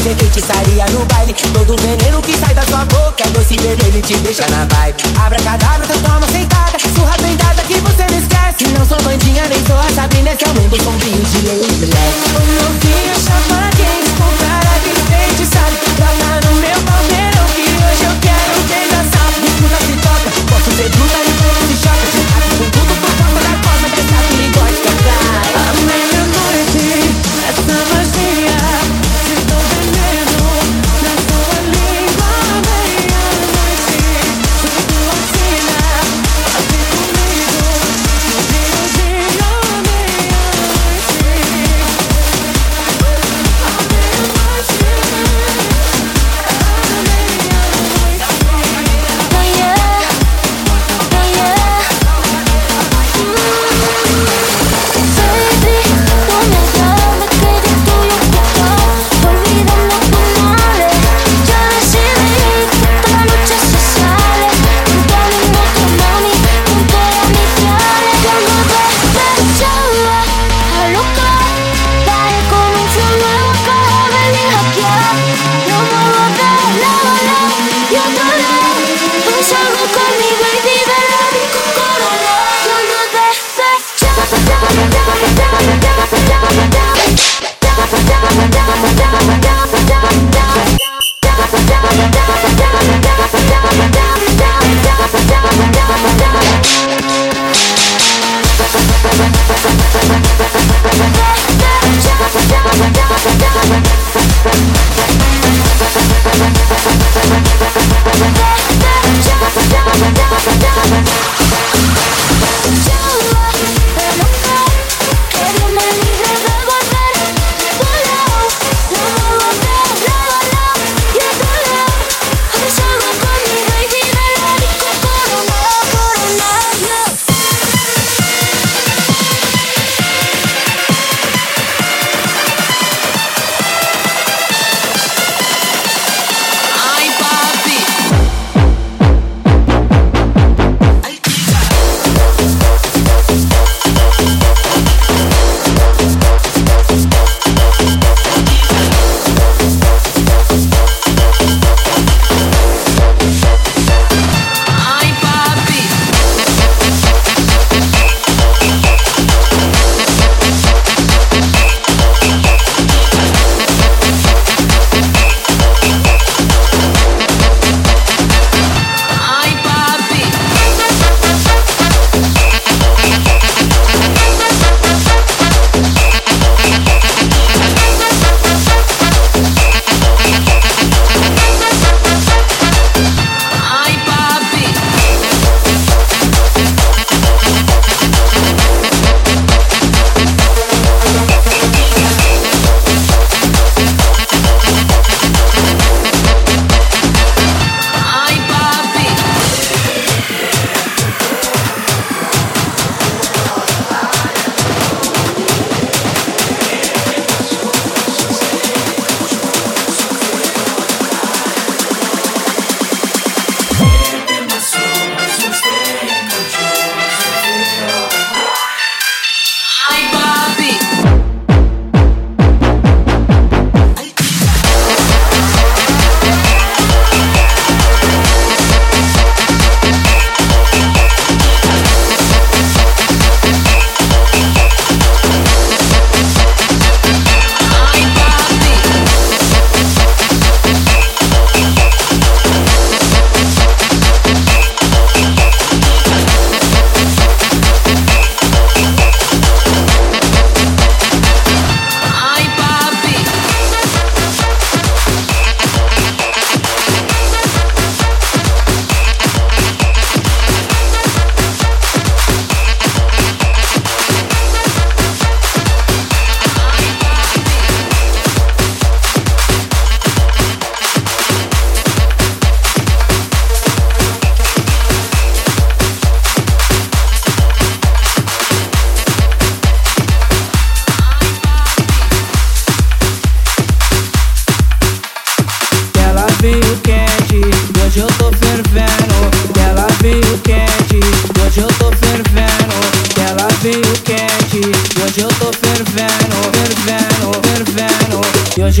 fazer feitiçaria no baile. Todo veneno que sai da sua boca é doce veneno e te deixa na vibe. Abracadabra, transforma aceitada, surra bem dada que você não esquece. Não sou bandinha, nem sou a Sabrina, que é o mundo sombrio de Lady Black. O meu filho chama gays com cara de feitiçaria. Toca no meu palmeirão que hoje eu quero pedaçar. Me puta se toca, posso ser bruta e pouco se choca. Te trago com tudo por conta da costa dessa que me gosta de cantar. Amém, meu noite, essa magia. Se estou veneno na sua língua, meia-noite. Se tu assina, passe comigo. Se eu dia, meia-noite. A meia-noite.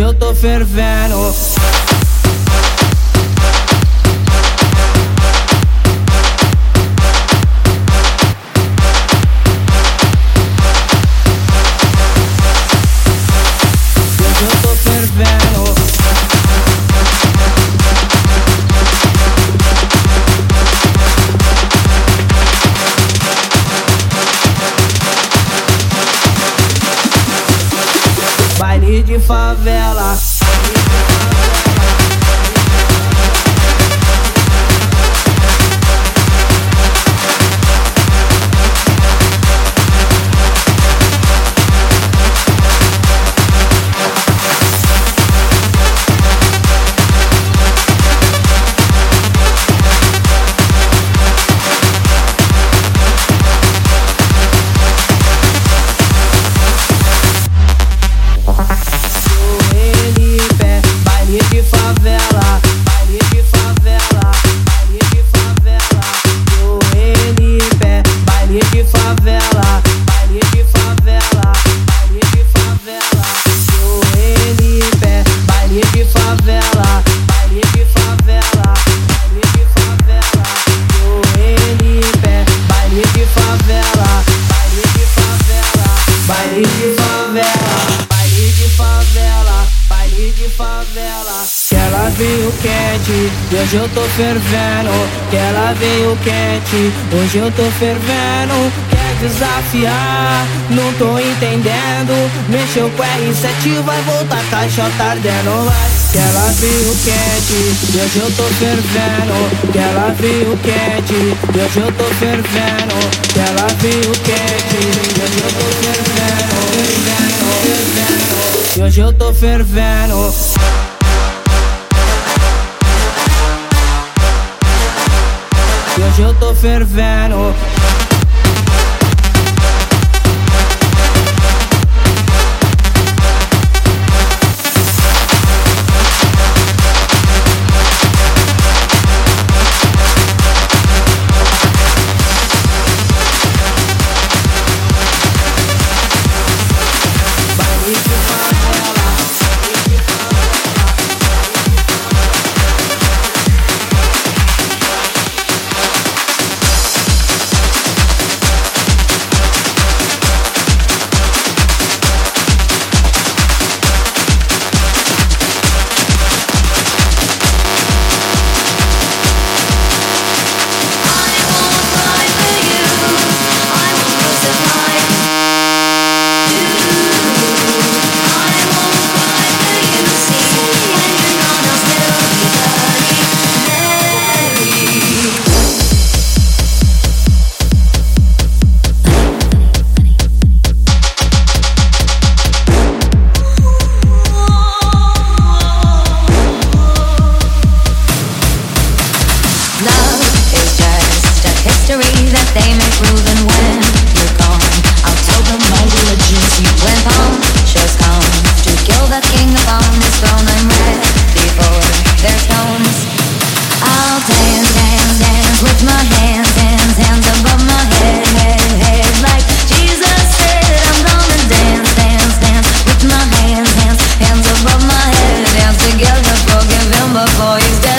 hoje eu tô fervendo. Baile de favela. Que ela veio quente, hoje eu tô fervendo. Que ela veio quente, hoje eu tô fervendo. Quer desafiar, não tô entendendo. Mexeu com R7, vai voltar caixa tardendo, vai. Que ela veio quente, hoje eu tô fervendo. Que ela veio quente, hoje eu tô fervendo. Que ela veio quente, hoje eu tô fervendo, fervendo, fervendo. Hoje eu tô fervendo. Hoje eu tô fervendo.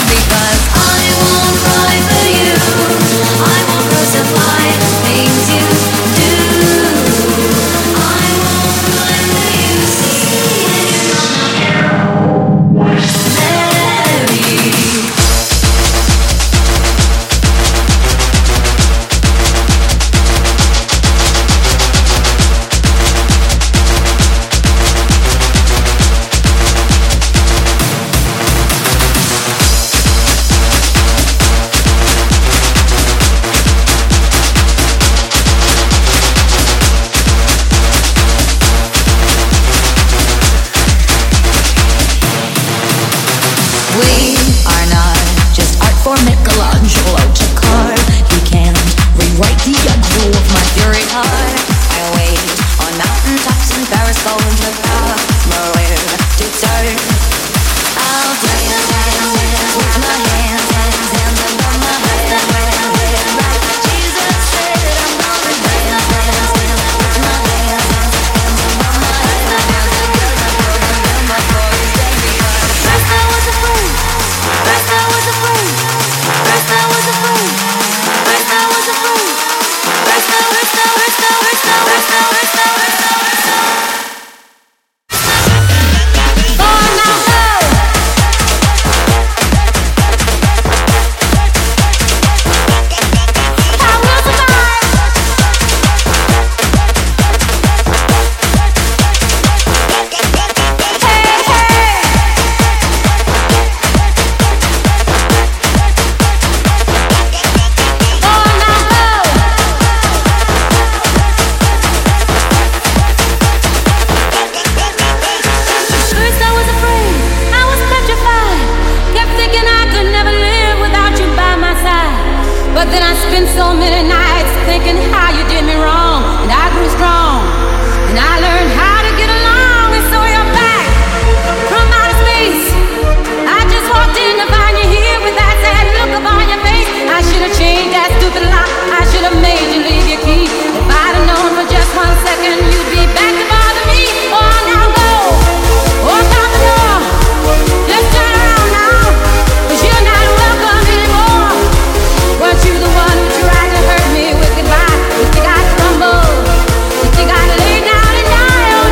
Because I won't cry for you, I won't crucify me. many nights thinking how you did me wrong, and I grew strong, and I learned how to get along. And so you're back from outer space. I just walked in to find you here with that sad look upon your face. I should have changed that stupid lie. I should have made you leave your key. If I'd have known for just 1 second you'd be back to bother me. Oh, now go, walk out the door. Just turn around now, 'cause you're not welcome anymore. Weren't you the one who tried to hurt me with goodbye? You think I'd crumble? You think I'd lay down and die?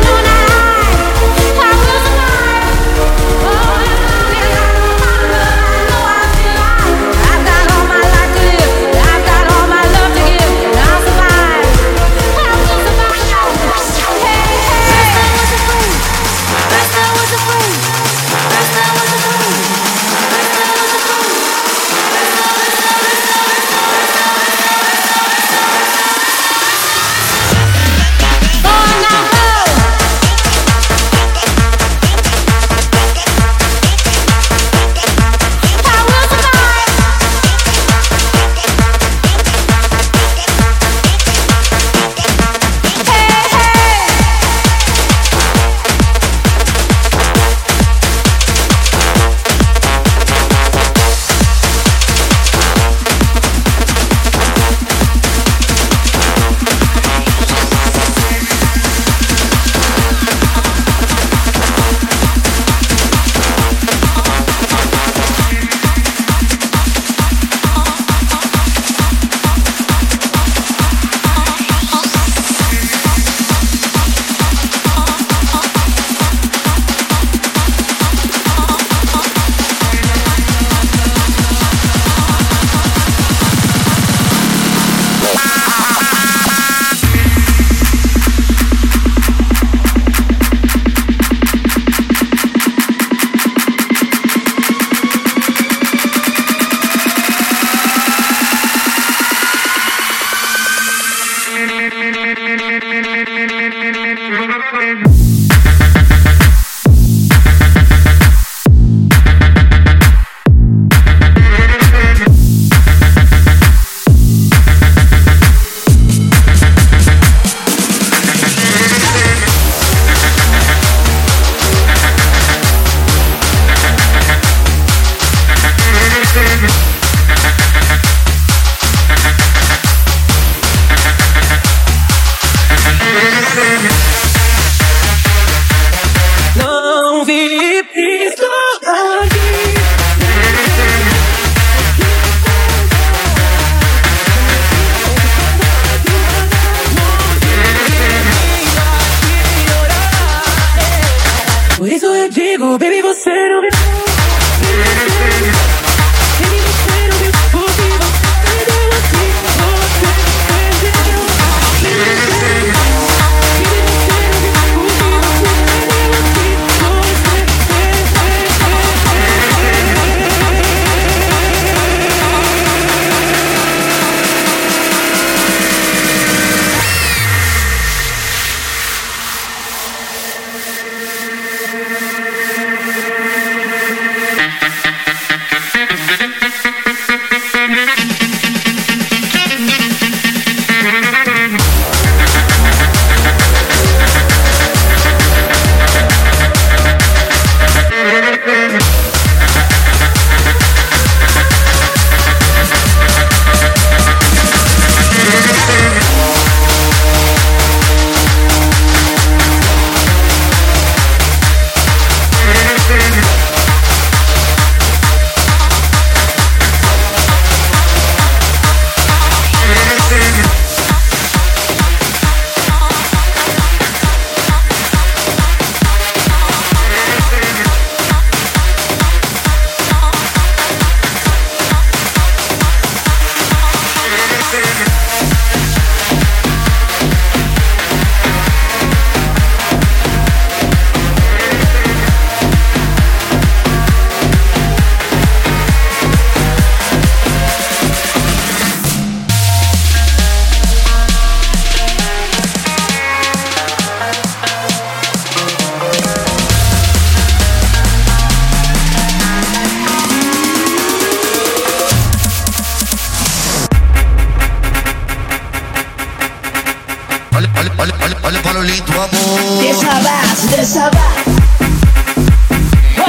Olha o barulhinho do amor. Deixa abaixo, deixa abaixo.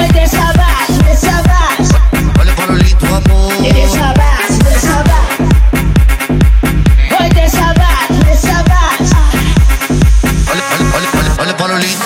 Oi, deixa abaixo, deixa abaixo. Olha o barulhinho do amor. Deixa abaixo, deixa abaixo. Oi, deixa abaixo, deixa abaixo. Olha o barulhinho.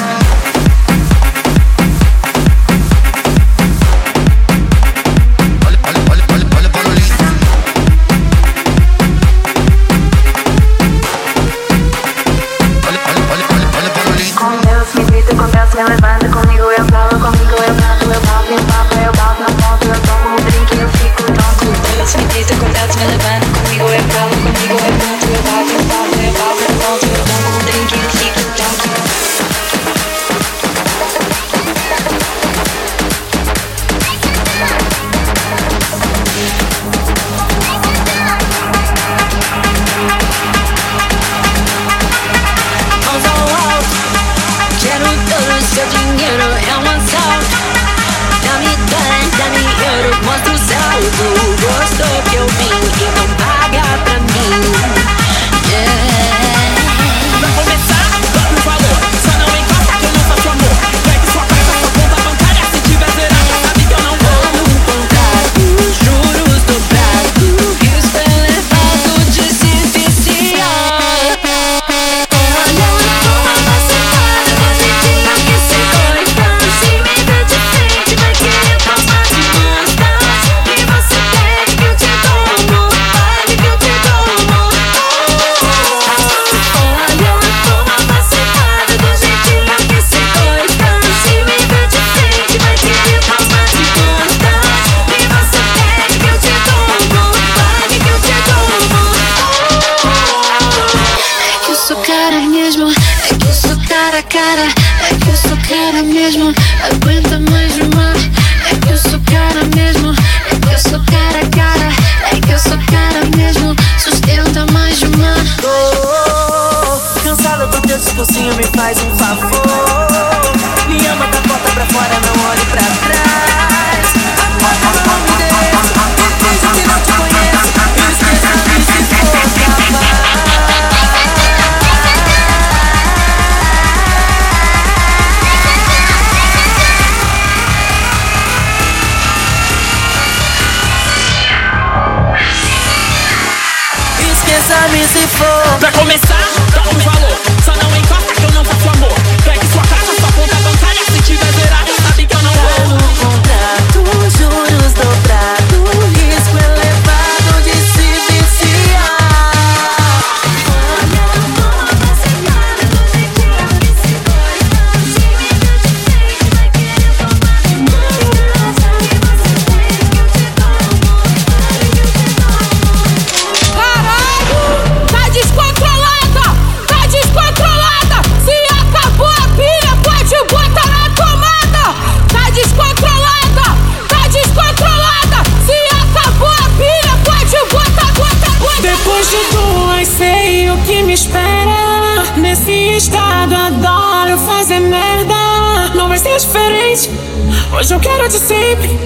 Hoje eu quero de sempre.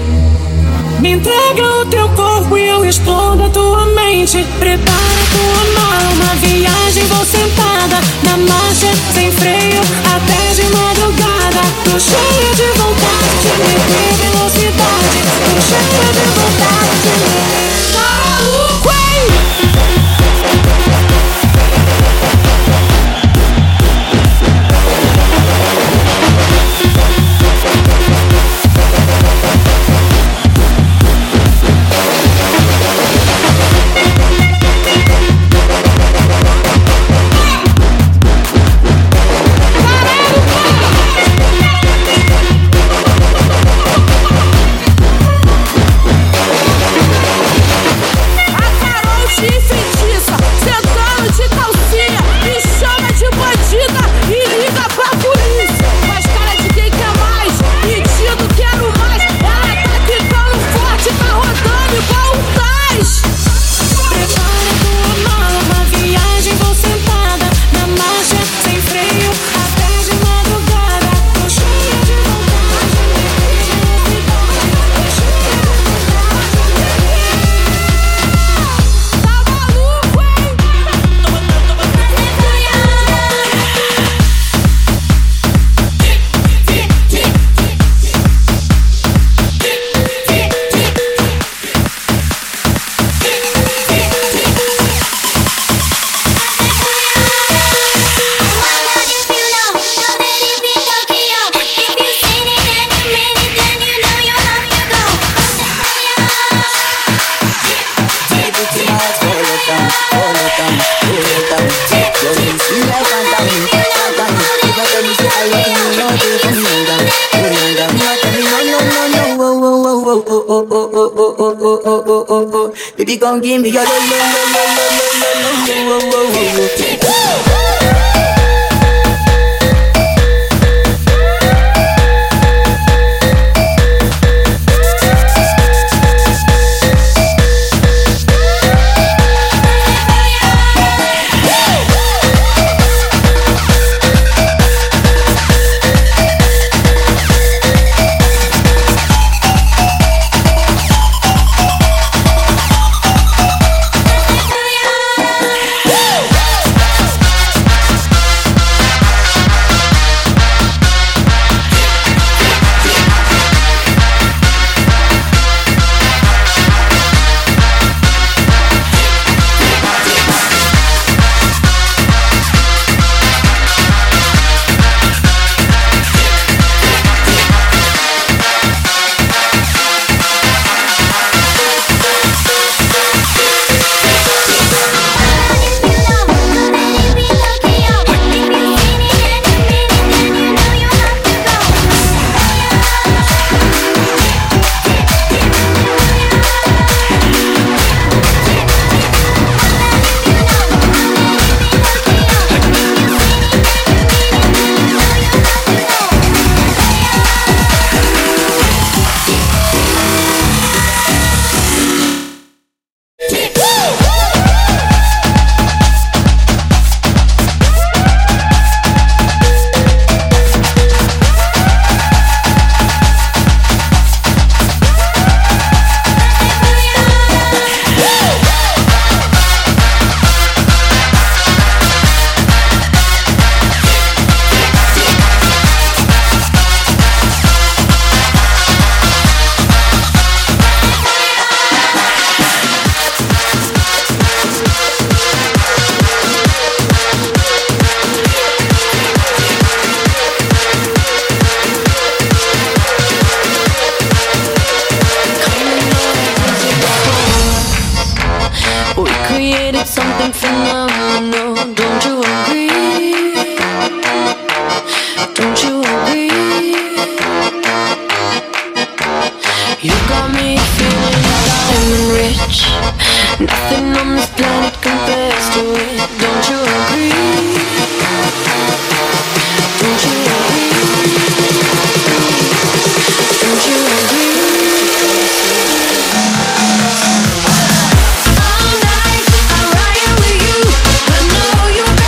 Me entrega o teu corpo e eu explodo a tua mente. Prepara tua mala, uma viagem vou sentada. Na marcha, sem freio, até de madrugada. Tô cheia de vontade de meter velocidade. Tô cheia de vontade. Maluco, hein? baby gon' give me your love. Something phenomenal, don't you agree? Don't you agree? You got me feeling diamond rich. Nothing on this planet compares to it. Don't you agree? Don't you agree? Don't you agree? All night I ride with you, but no, you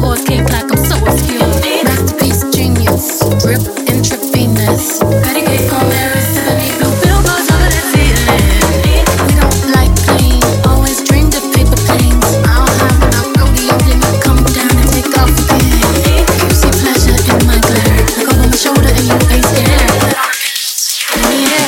cohorts can't black, I'm so obscure. Masterpiece genius, drip intravenous. Better get on there and suddenly blue billboards over that ceiling. We don't like clean, always dreamed of paper planes. I don't have enough rodeo, then you come down and take off again. You see pleasure in my glare, I go on my shoulder and you ain't scared. Yeah.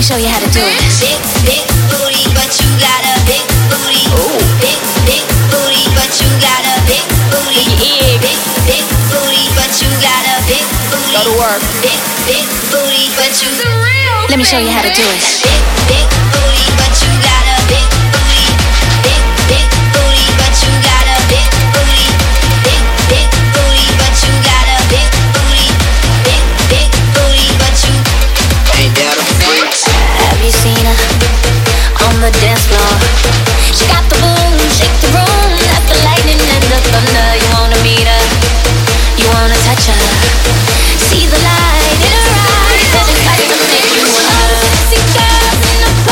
me show you how to do it. Big, big booty, but you got a big booty. Ooh. Big, big booty, but you got a big booty. Yeah. Big, big booty, but you got a big booty. Go to work. Big, big booty, but you. Let me show you how to do it. Big, big booty, but you got a big booty. Big, big booty, but you got a big booty. Big, big booty, but you got a big booty. Big, big booty, but you. Ain't that a freak? Have you seen her on the dance floor? She got the boom, shake the room, that's the lightning and the thunder. You wanna meet her? You wanna touch her? See the light in her eyes, that's the light that makes you wonder. Sexy girls in the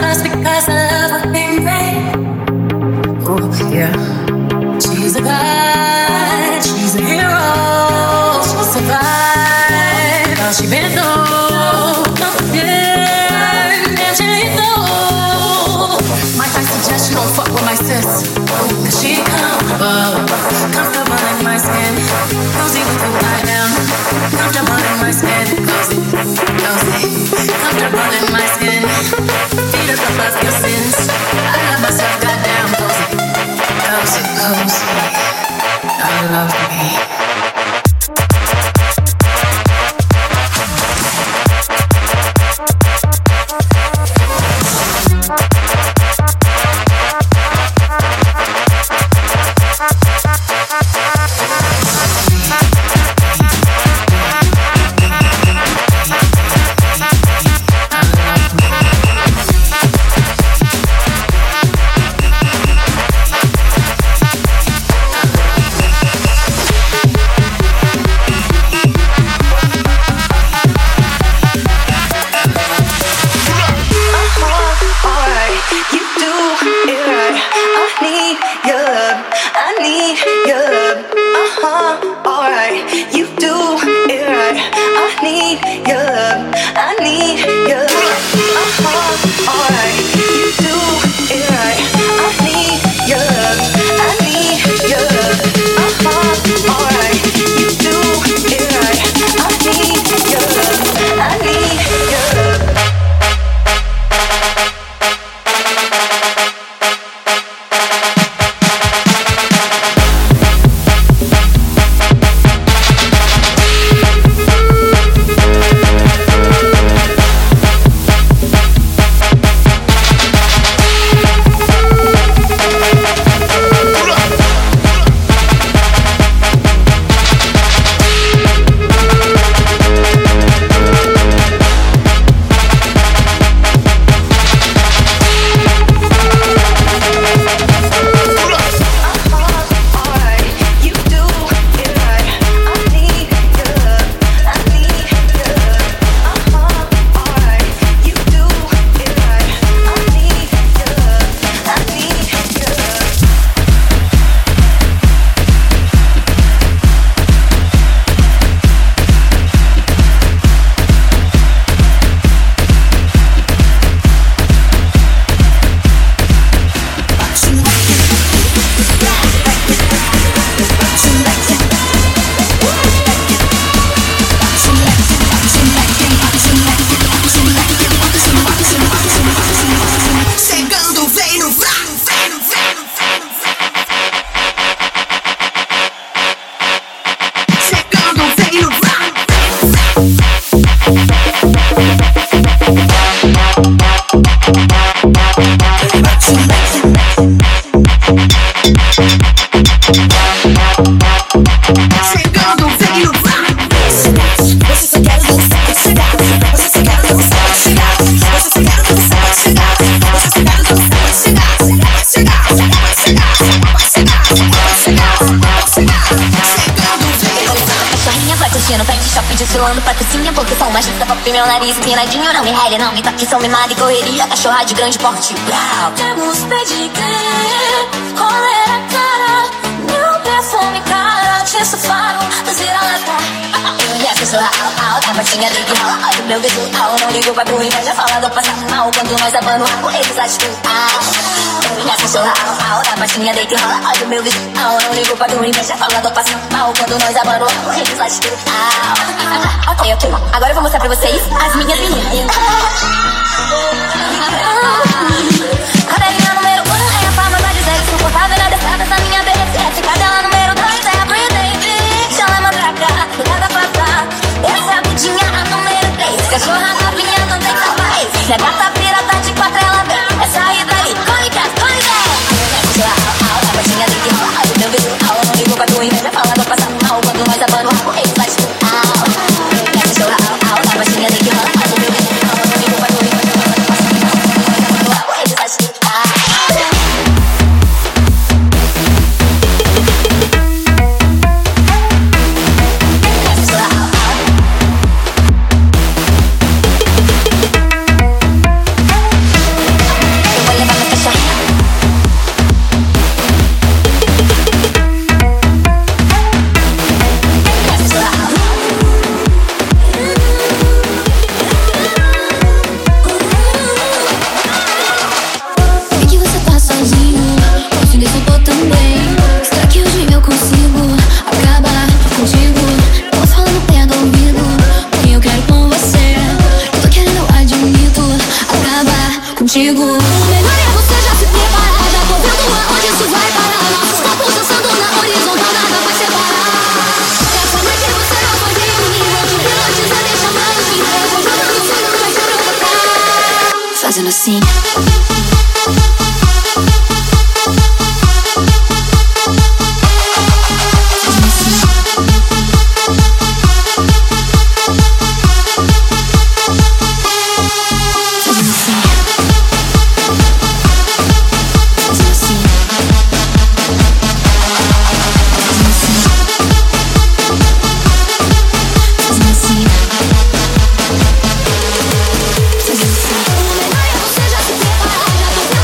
that's because I love what they make. Oh, yeah. She's a god, she's a hero. She'll survive all she's been through. Don't yeah, and she ain't through. Might I suggest you don't fuck with my sis, cause she comfortable, comfortable in my skin, cozy with who I am. Comfortable in my skin, cozy, cozy. Comfortable in my skin, feet up above your sins. I love myself, goddamn cozy, cozy, cozy. I love me. Meu nariz empinadinho, não me rele, não me toque, são mimada e correria, cachorra de grande porte. Brau. Temos pé de crer, colher a cara, meu perfume cara, te safado, fazer a lata. E as pessoas alta, a partinha de que rola, olha o meu visual, não ligo pra tua inveja, fala do passado mal, quando nós abano com eles atitude. E as pessoas alta, a partinha de que rola, olha o meu visual, não ligo pra tua inveja, fala do passado mal, quando nós abano com eles atitude. Ok, agora eu vou mostrar pra vocês as minhas meninas. A velhinha número 1 é a fama da Gisele, desconfortável na descada, essa minha BR7. Cadela número 2 é a Pretty Baby, chama a madraca, cuidado a passar. Essa é a budinha, a número 3, cachorra na vinha, não tem capaz. Se a gata pirata de 4 ela vem, é sair daí, corre pra corre dela. A batinha tem que rolar, o meu visual, não ligo pra tua inveja, fala do passado mal, quando nós abano o rabo, eles vai escutar. Batinha tem que rolar, o meu visual. contigo. Memória, você já se prepara, já tô vendo aonde isso vai parar. Nossos corpos dançando na horizontal, nada vai separar. Essa noite você não foi bem, menina. Te pilotizar, deixa mais linda. Eu vou jogando sangue, não vai se preocupar. Fazendo assim. Você já se prepara, já tô vendo aonde isso vai parar.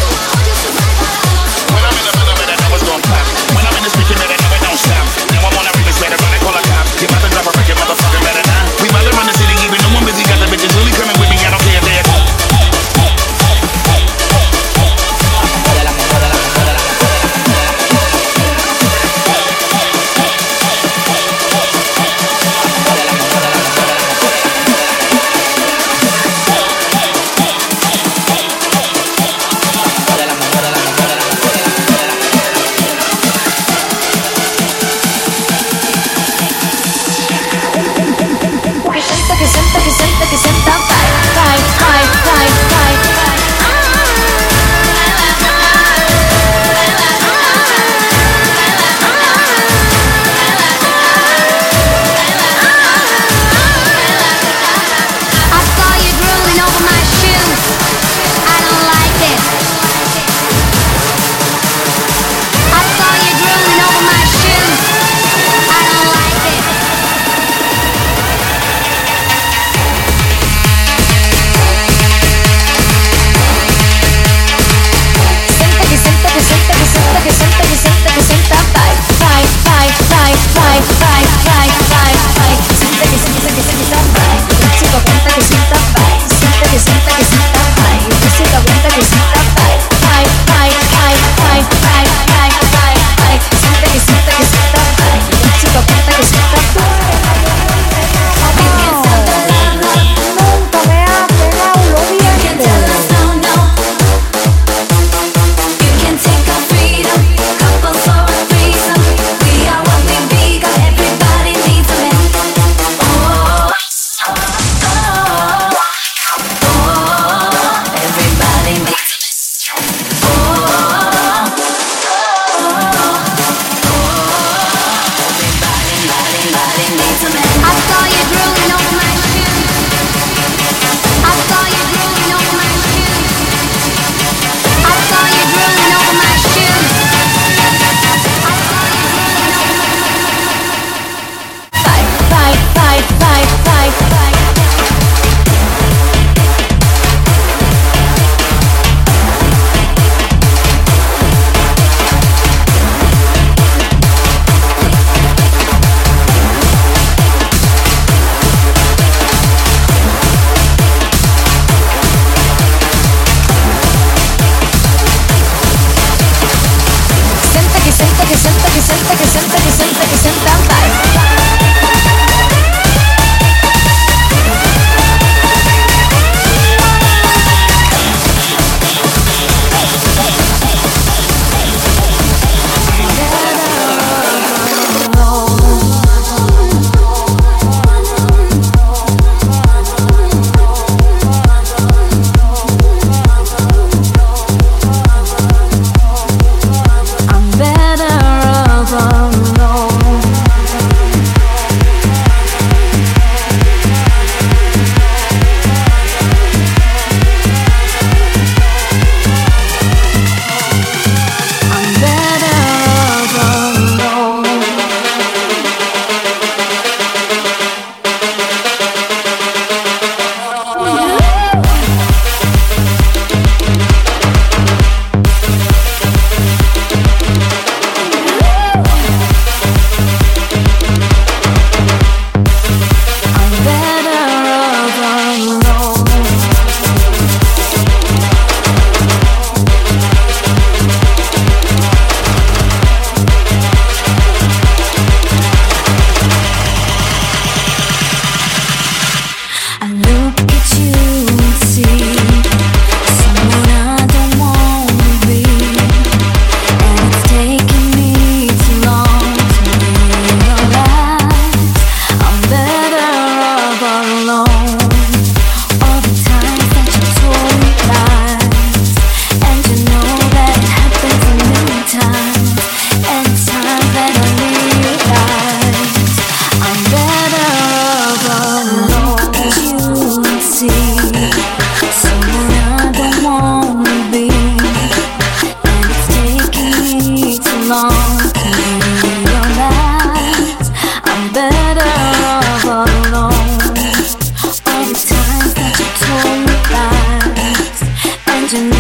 you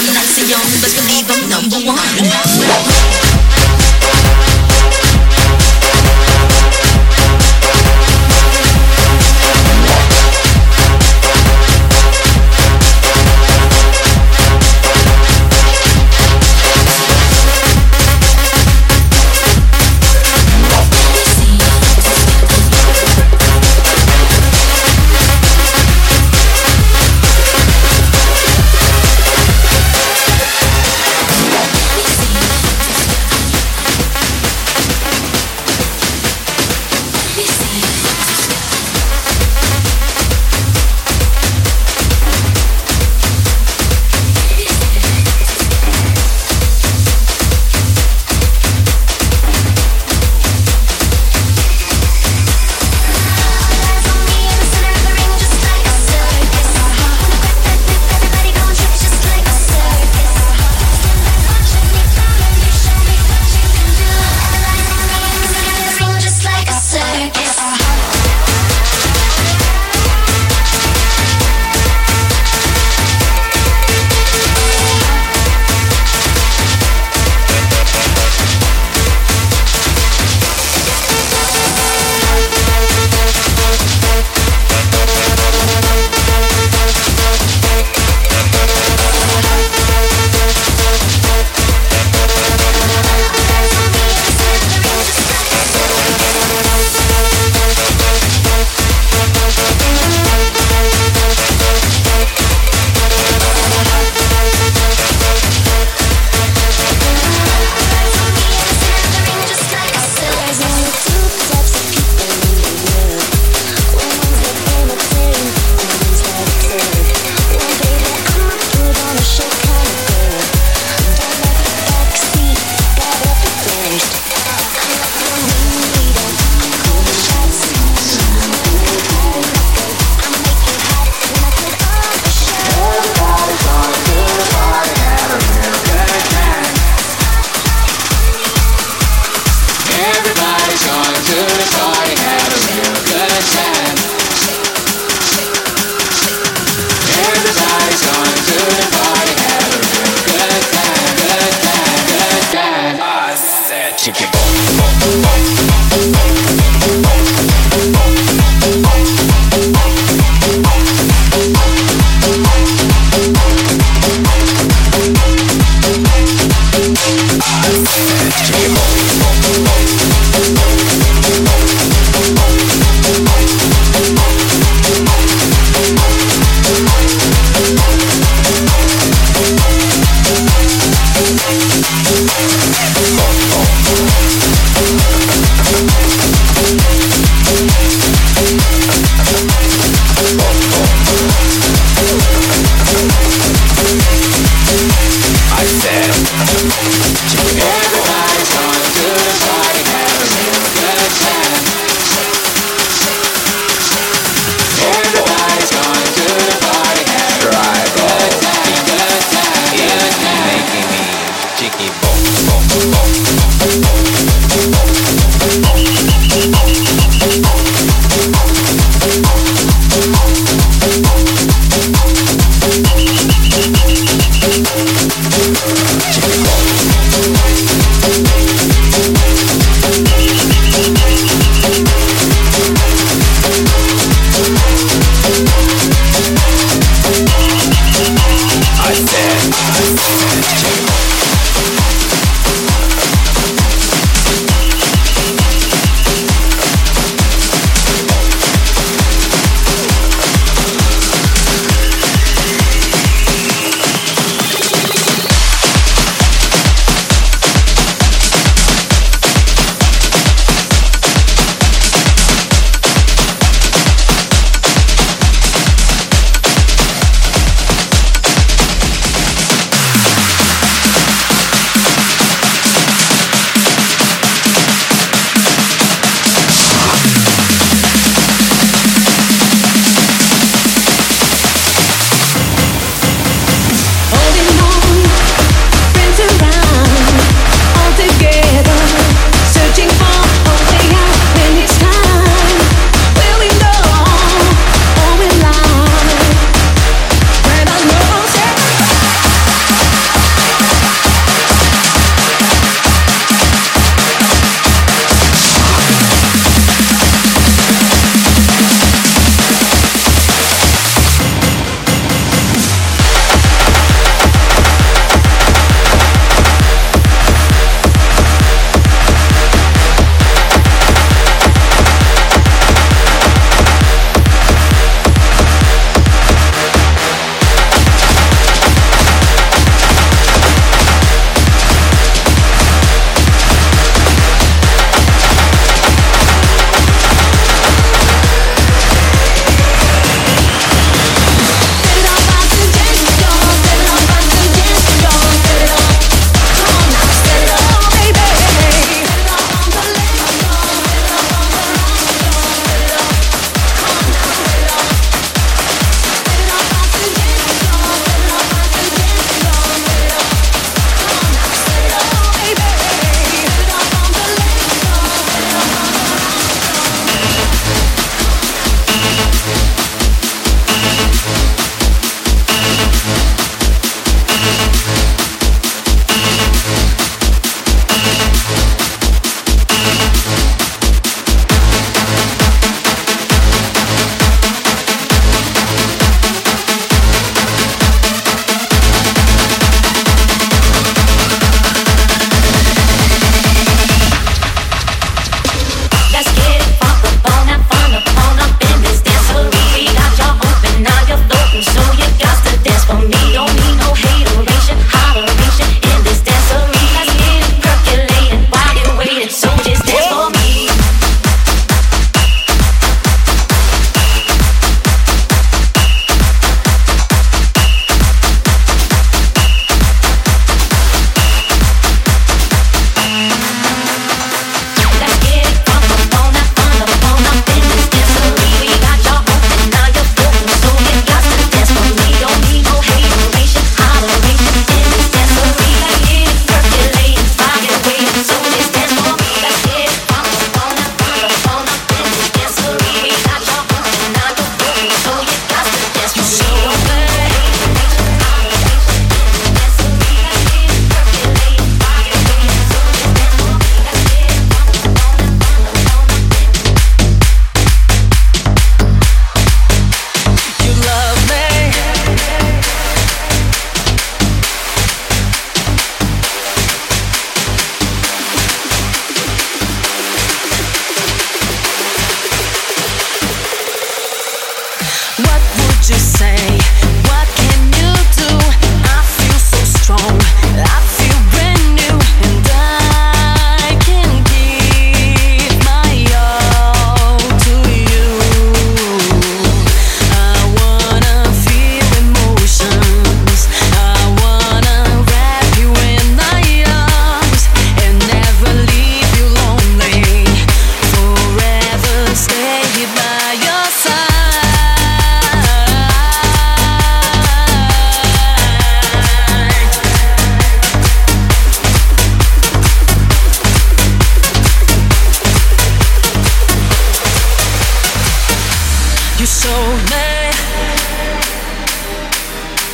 I'm not so young, but believe I'm number one. Oh,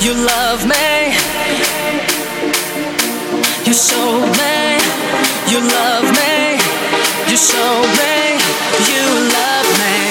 You love me. You showed me. You love me. You showed me. You love me.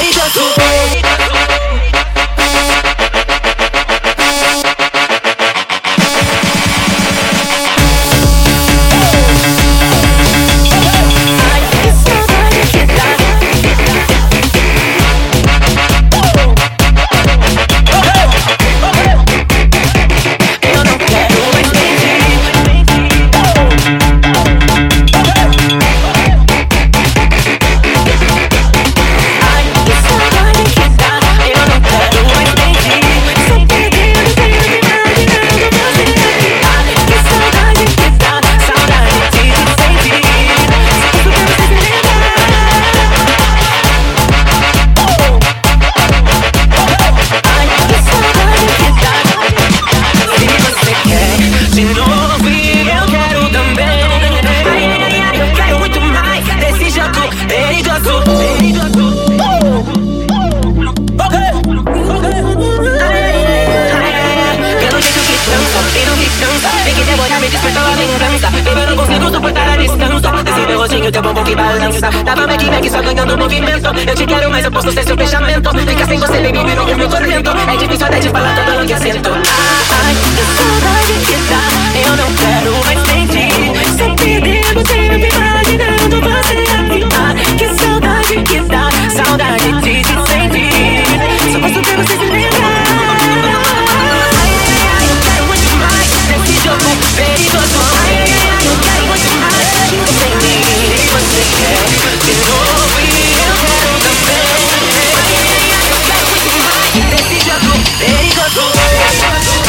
Deixa subir. Teu bumbum que balança, tava back só ganhando movimento. Eu te quero, mas eu posso ser seu fechamento. Fica sem você, baby, virou o meu tormento. É difícil até de falar todo mundo que assento. Ai, que saudade que dá. Eu não quero mais sentir. Sem perder você, eu me imaginando você afinar. Que saudade que dá. Saudade de te sentir. Só posso ter você se lembrar. Ai, ai, ai, eu quero muito mais desse jogo perigoso. Ai, ai, ai, eu quero muito mais sem mim. Você quer de novo e eu quero também. Eu quero muito mais desse jogo perigoso. Desse jogo perigoso.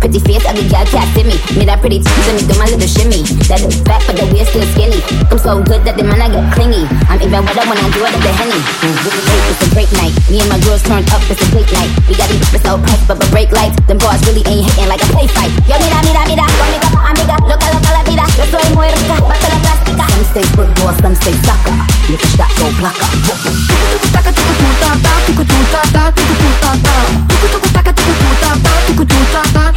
Pretty teeth and me do my little shimmy. That is fat but the waist still skinny. I'm so good that the man I get clingy. I'm even wetter when I do it at the Henny. It's a great night. Me and my girls turned up, it's a great night. We got these bitches so pumped but the brake lights. Them boys really ain't hitting like a play fight. Yo mira, mira, mira, conmigo pa' amiga. Loca, loca la vida. Yo soy muy rica, basta la plástica. Some say football, some say soccer. Look at that, go placa. Tucu-tucu-taka, tucu-tucu-ta-ta. Tucu-tucu-ta-ta, tucu-tucu-ta-ta. Tucu-tucu-taka, tucu-tucu-ta-ta. Tucu-tucu-ta-ta, tucu-tucu-ta-ta.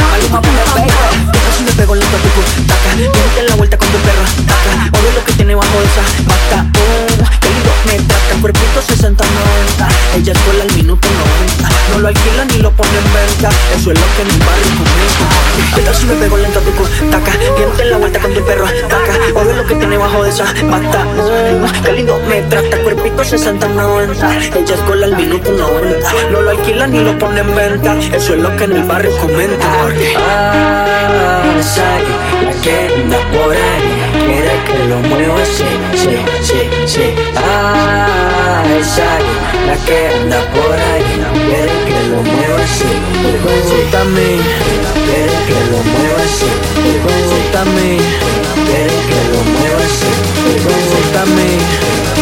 Maluma pone perro, esta si me pego en la tucu taca, diste la vuelta con tu perra taca, odio lo que tiene bajo esa pata, oh, querido me trata, cuerpito 60-90, ella es sola al minuto 90, no lo alquila ni lo pone en venta, eso es lo que mi barrio comenta, esta si me pego en la tucu taca, diste la vuelta con tu perra taca, odio lo que tiene bajo esa pata, oh, querido me trata, cuerpito 60-90, ella es sola al minuto 90, no lo alquila ni lo pone en venta, eso es lo que en el barrio comenta. Ah, sai, la que anda por ahí quiere que lo mueva, sí, sí, sí, sí. Ah, sai, la que anda por ahí quiere que lo mueva, sí. Me gusta a mí, quiere que lo mueva, sí. Me gusta a mí, quiere que lo mueva, sí. Me gusta a mí,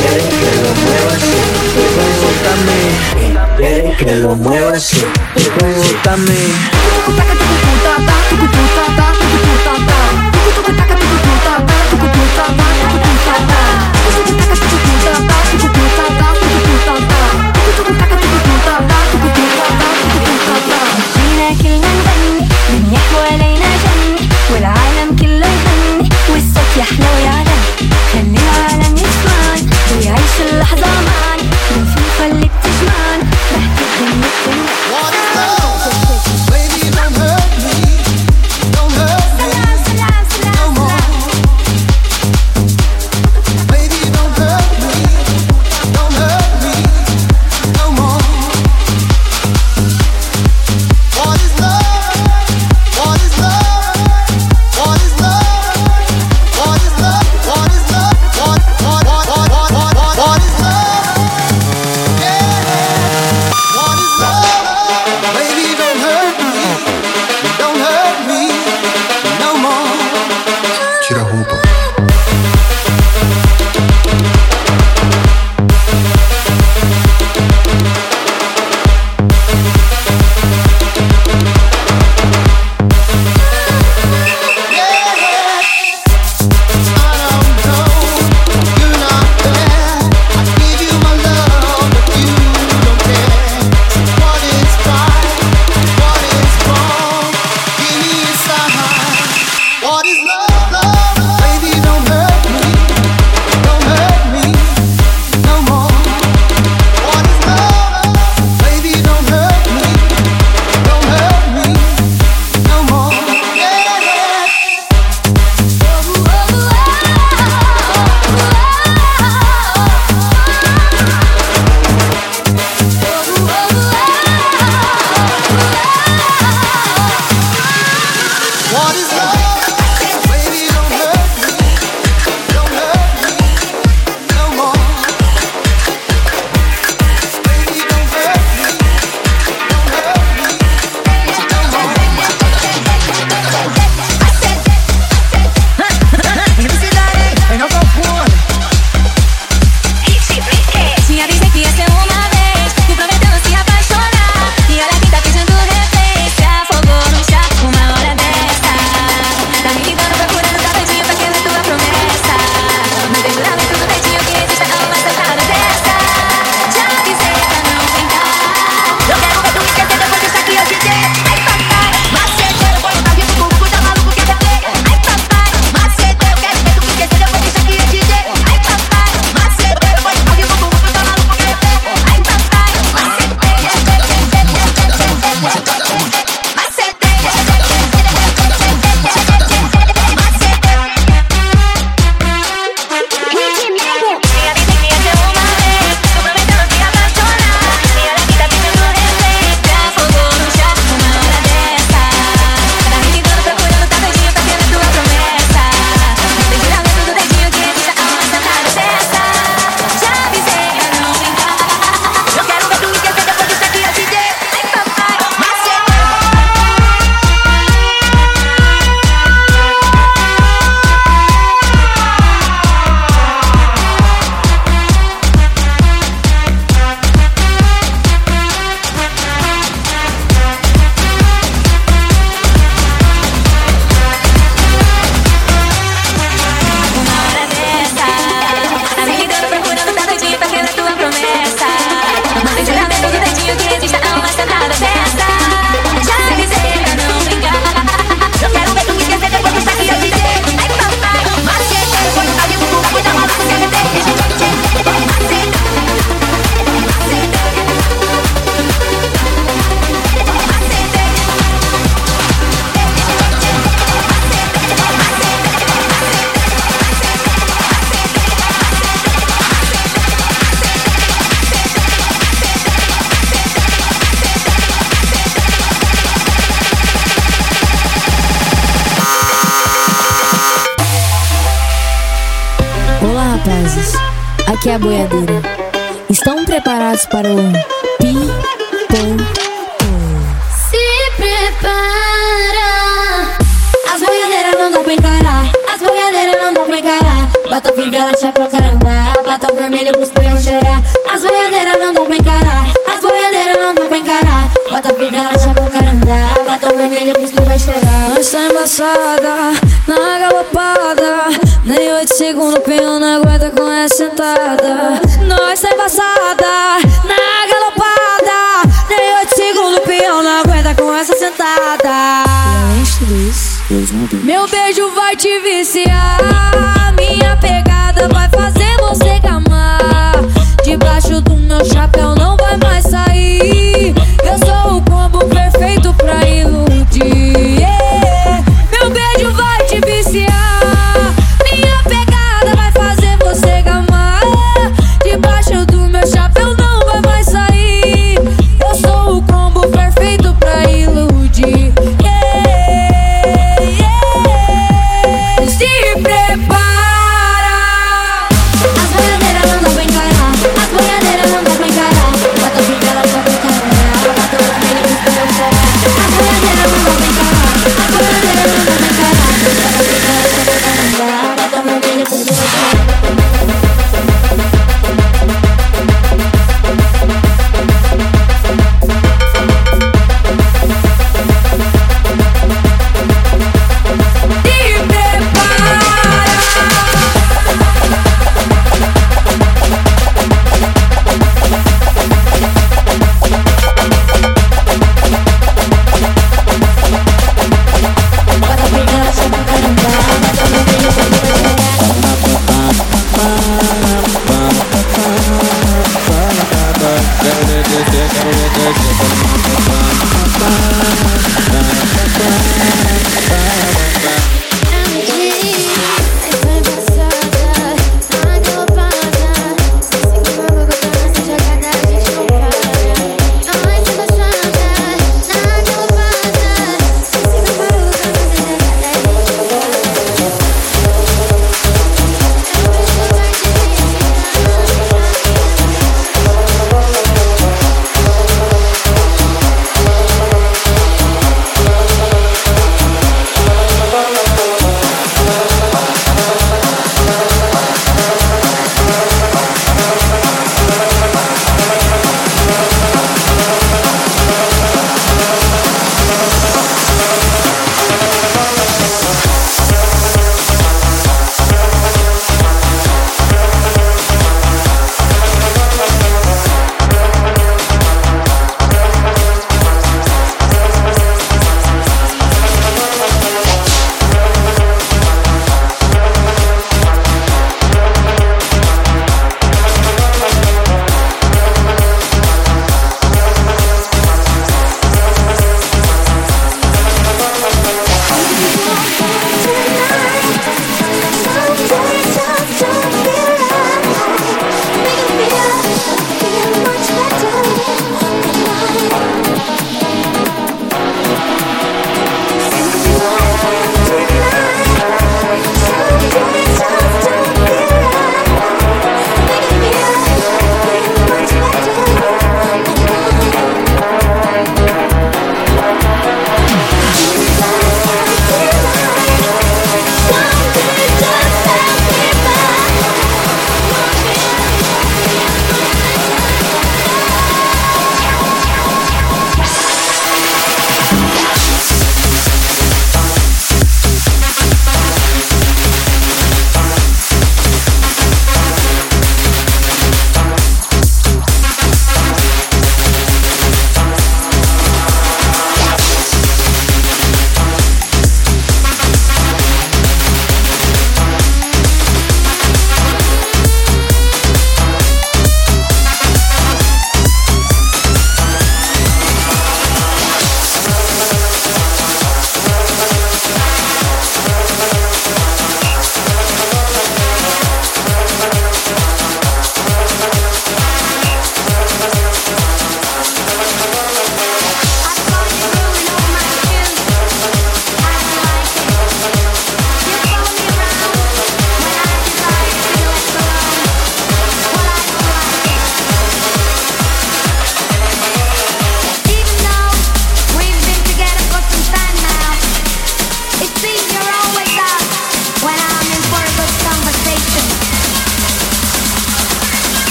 quiere que lo mueva, sí. Me gusta a mí, quiere que lo mueva, sí. Me gusta a mí. Tucu-tucu-ta-ta, tucu-tucu-ta-ta, tucu-tucu-ta-ta. Aqui é a boiadeira. Estão preparados para o pipom? Se prepara. As boiadeiras não dão pra encarar. As boiadeiras não dão pra encarar. Batom vira-lata pra caramba. Batom vermelho pros peões cheirar. As boiadeiras não dão pra encarar. As boiadeiras não dão pra encarar. Batom vira-lata pra caramba. Batom vermelho pros peões cheirar. Antes tá embaçada, na galopada. Nem 8 segundos, o peão não aguenta com essa sentada. Nós tá embaçada, na galopada. Nem 8 segundos, o peão não aguenta com essa sentada. Meu beijo vai te viciar. Minha pegada vai fazer você gamar. Debaixo do meu chapéu não vai mais sair. Eu sou o combo perfeito pra iludir. Yeah. Meu beijo vai te viciar. Prepara. As boiadeiras não dão pra encarar. As boiadeiras não dão pra encarar.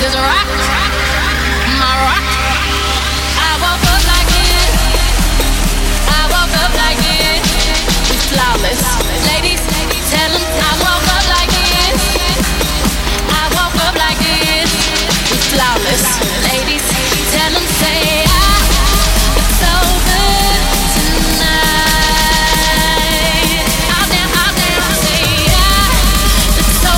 Just rock, my rock. I woke up like this. I woke up like this. It's flawless. Ladies, tell them I woke up like this. I woke up like this. It's flawless. Ladies, tell them say it's so good tonight. You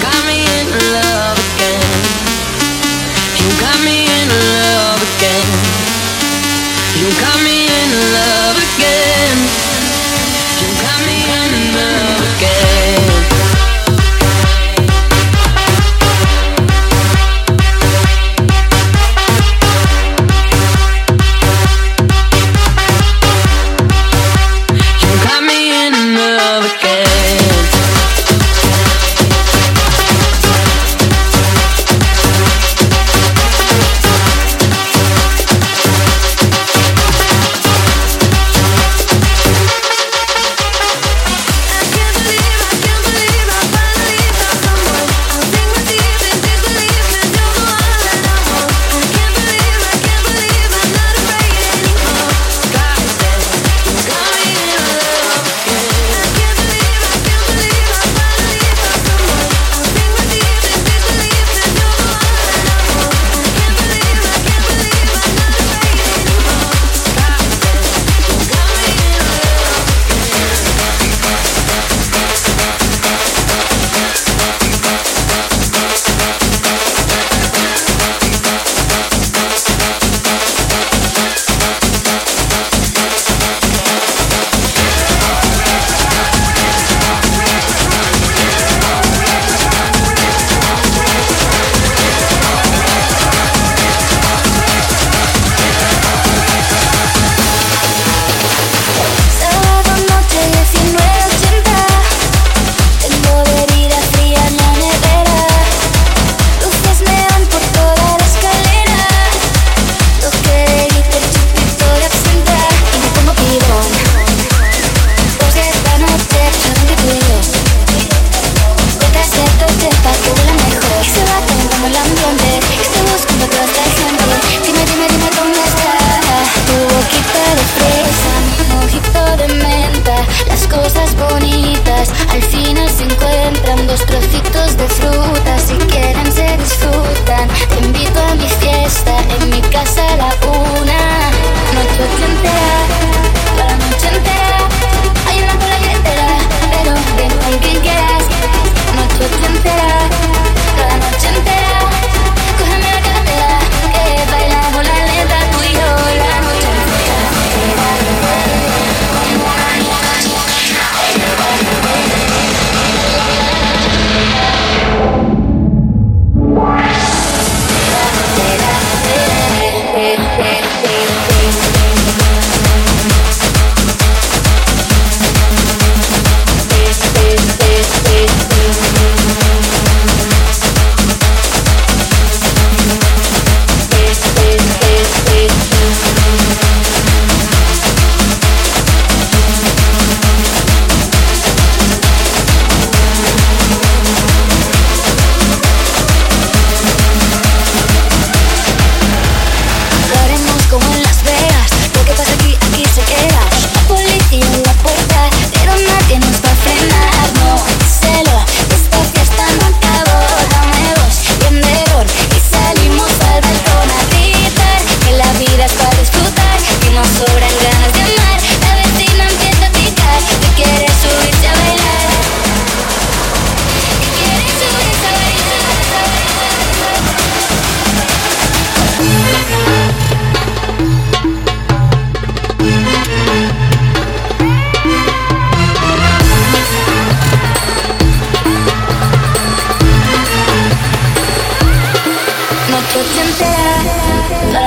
got me in love again. cosas bonitas. Al final se encuentran dos trocitos de fruta. Si quieren se disfrutan. Te invito a mi fiesta, en mi casa a la una. Noche entera, toda la noche entera. Hay una cola que te da, pero ven con quien quieras. Noche entera, toda la noche entera. Cógeme la cadera, que bailamos la letra tú y yo la noche entera.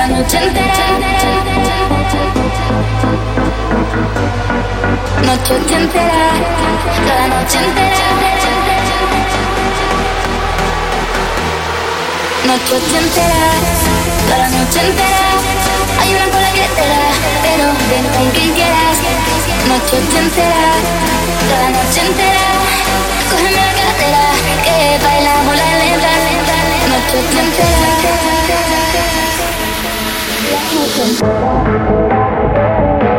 Noche entera, toda la noche entera. Hay una cola que te da, pero ven con quien quieras. Noche entera, toda la noche entera. Cógeme la cadera, que bailamos la letra. Noche entera, noche entera.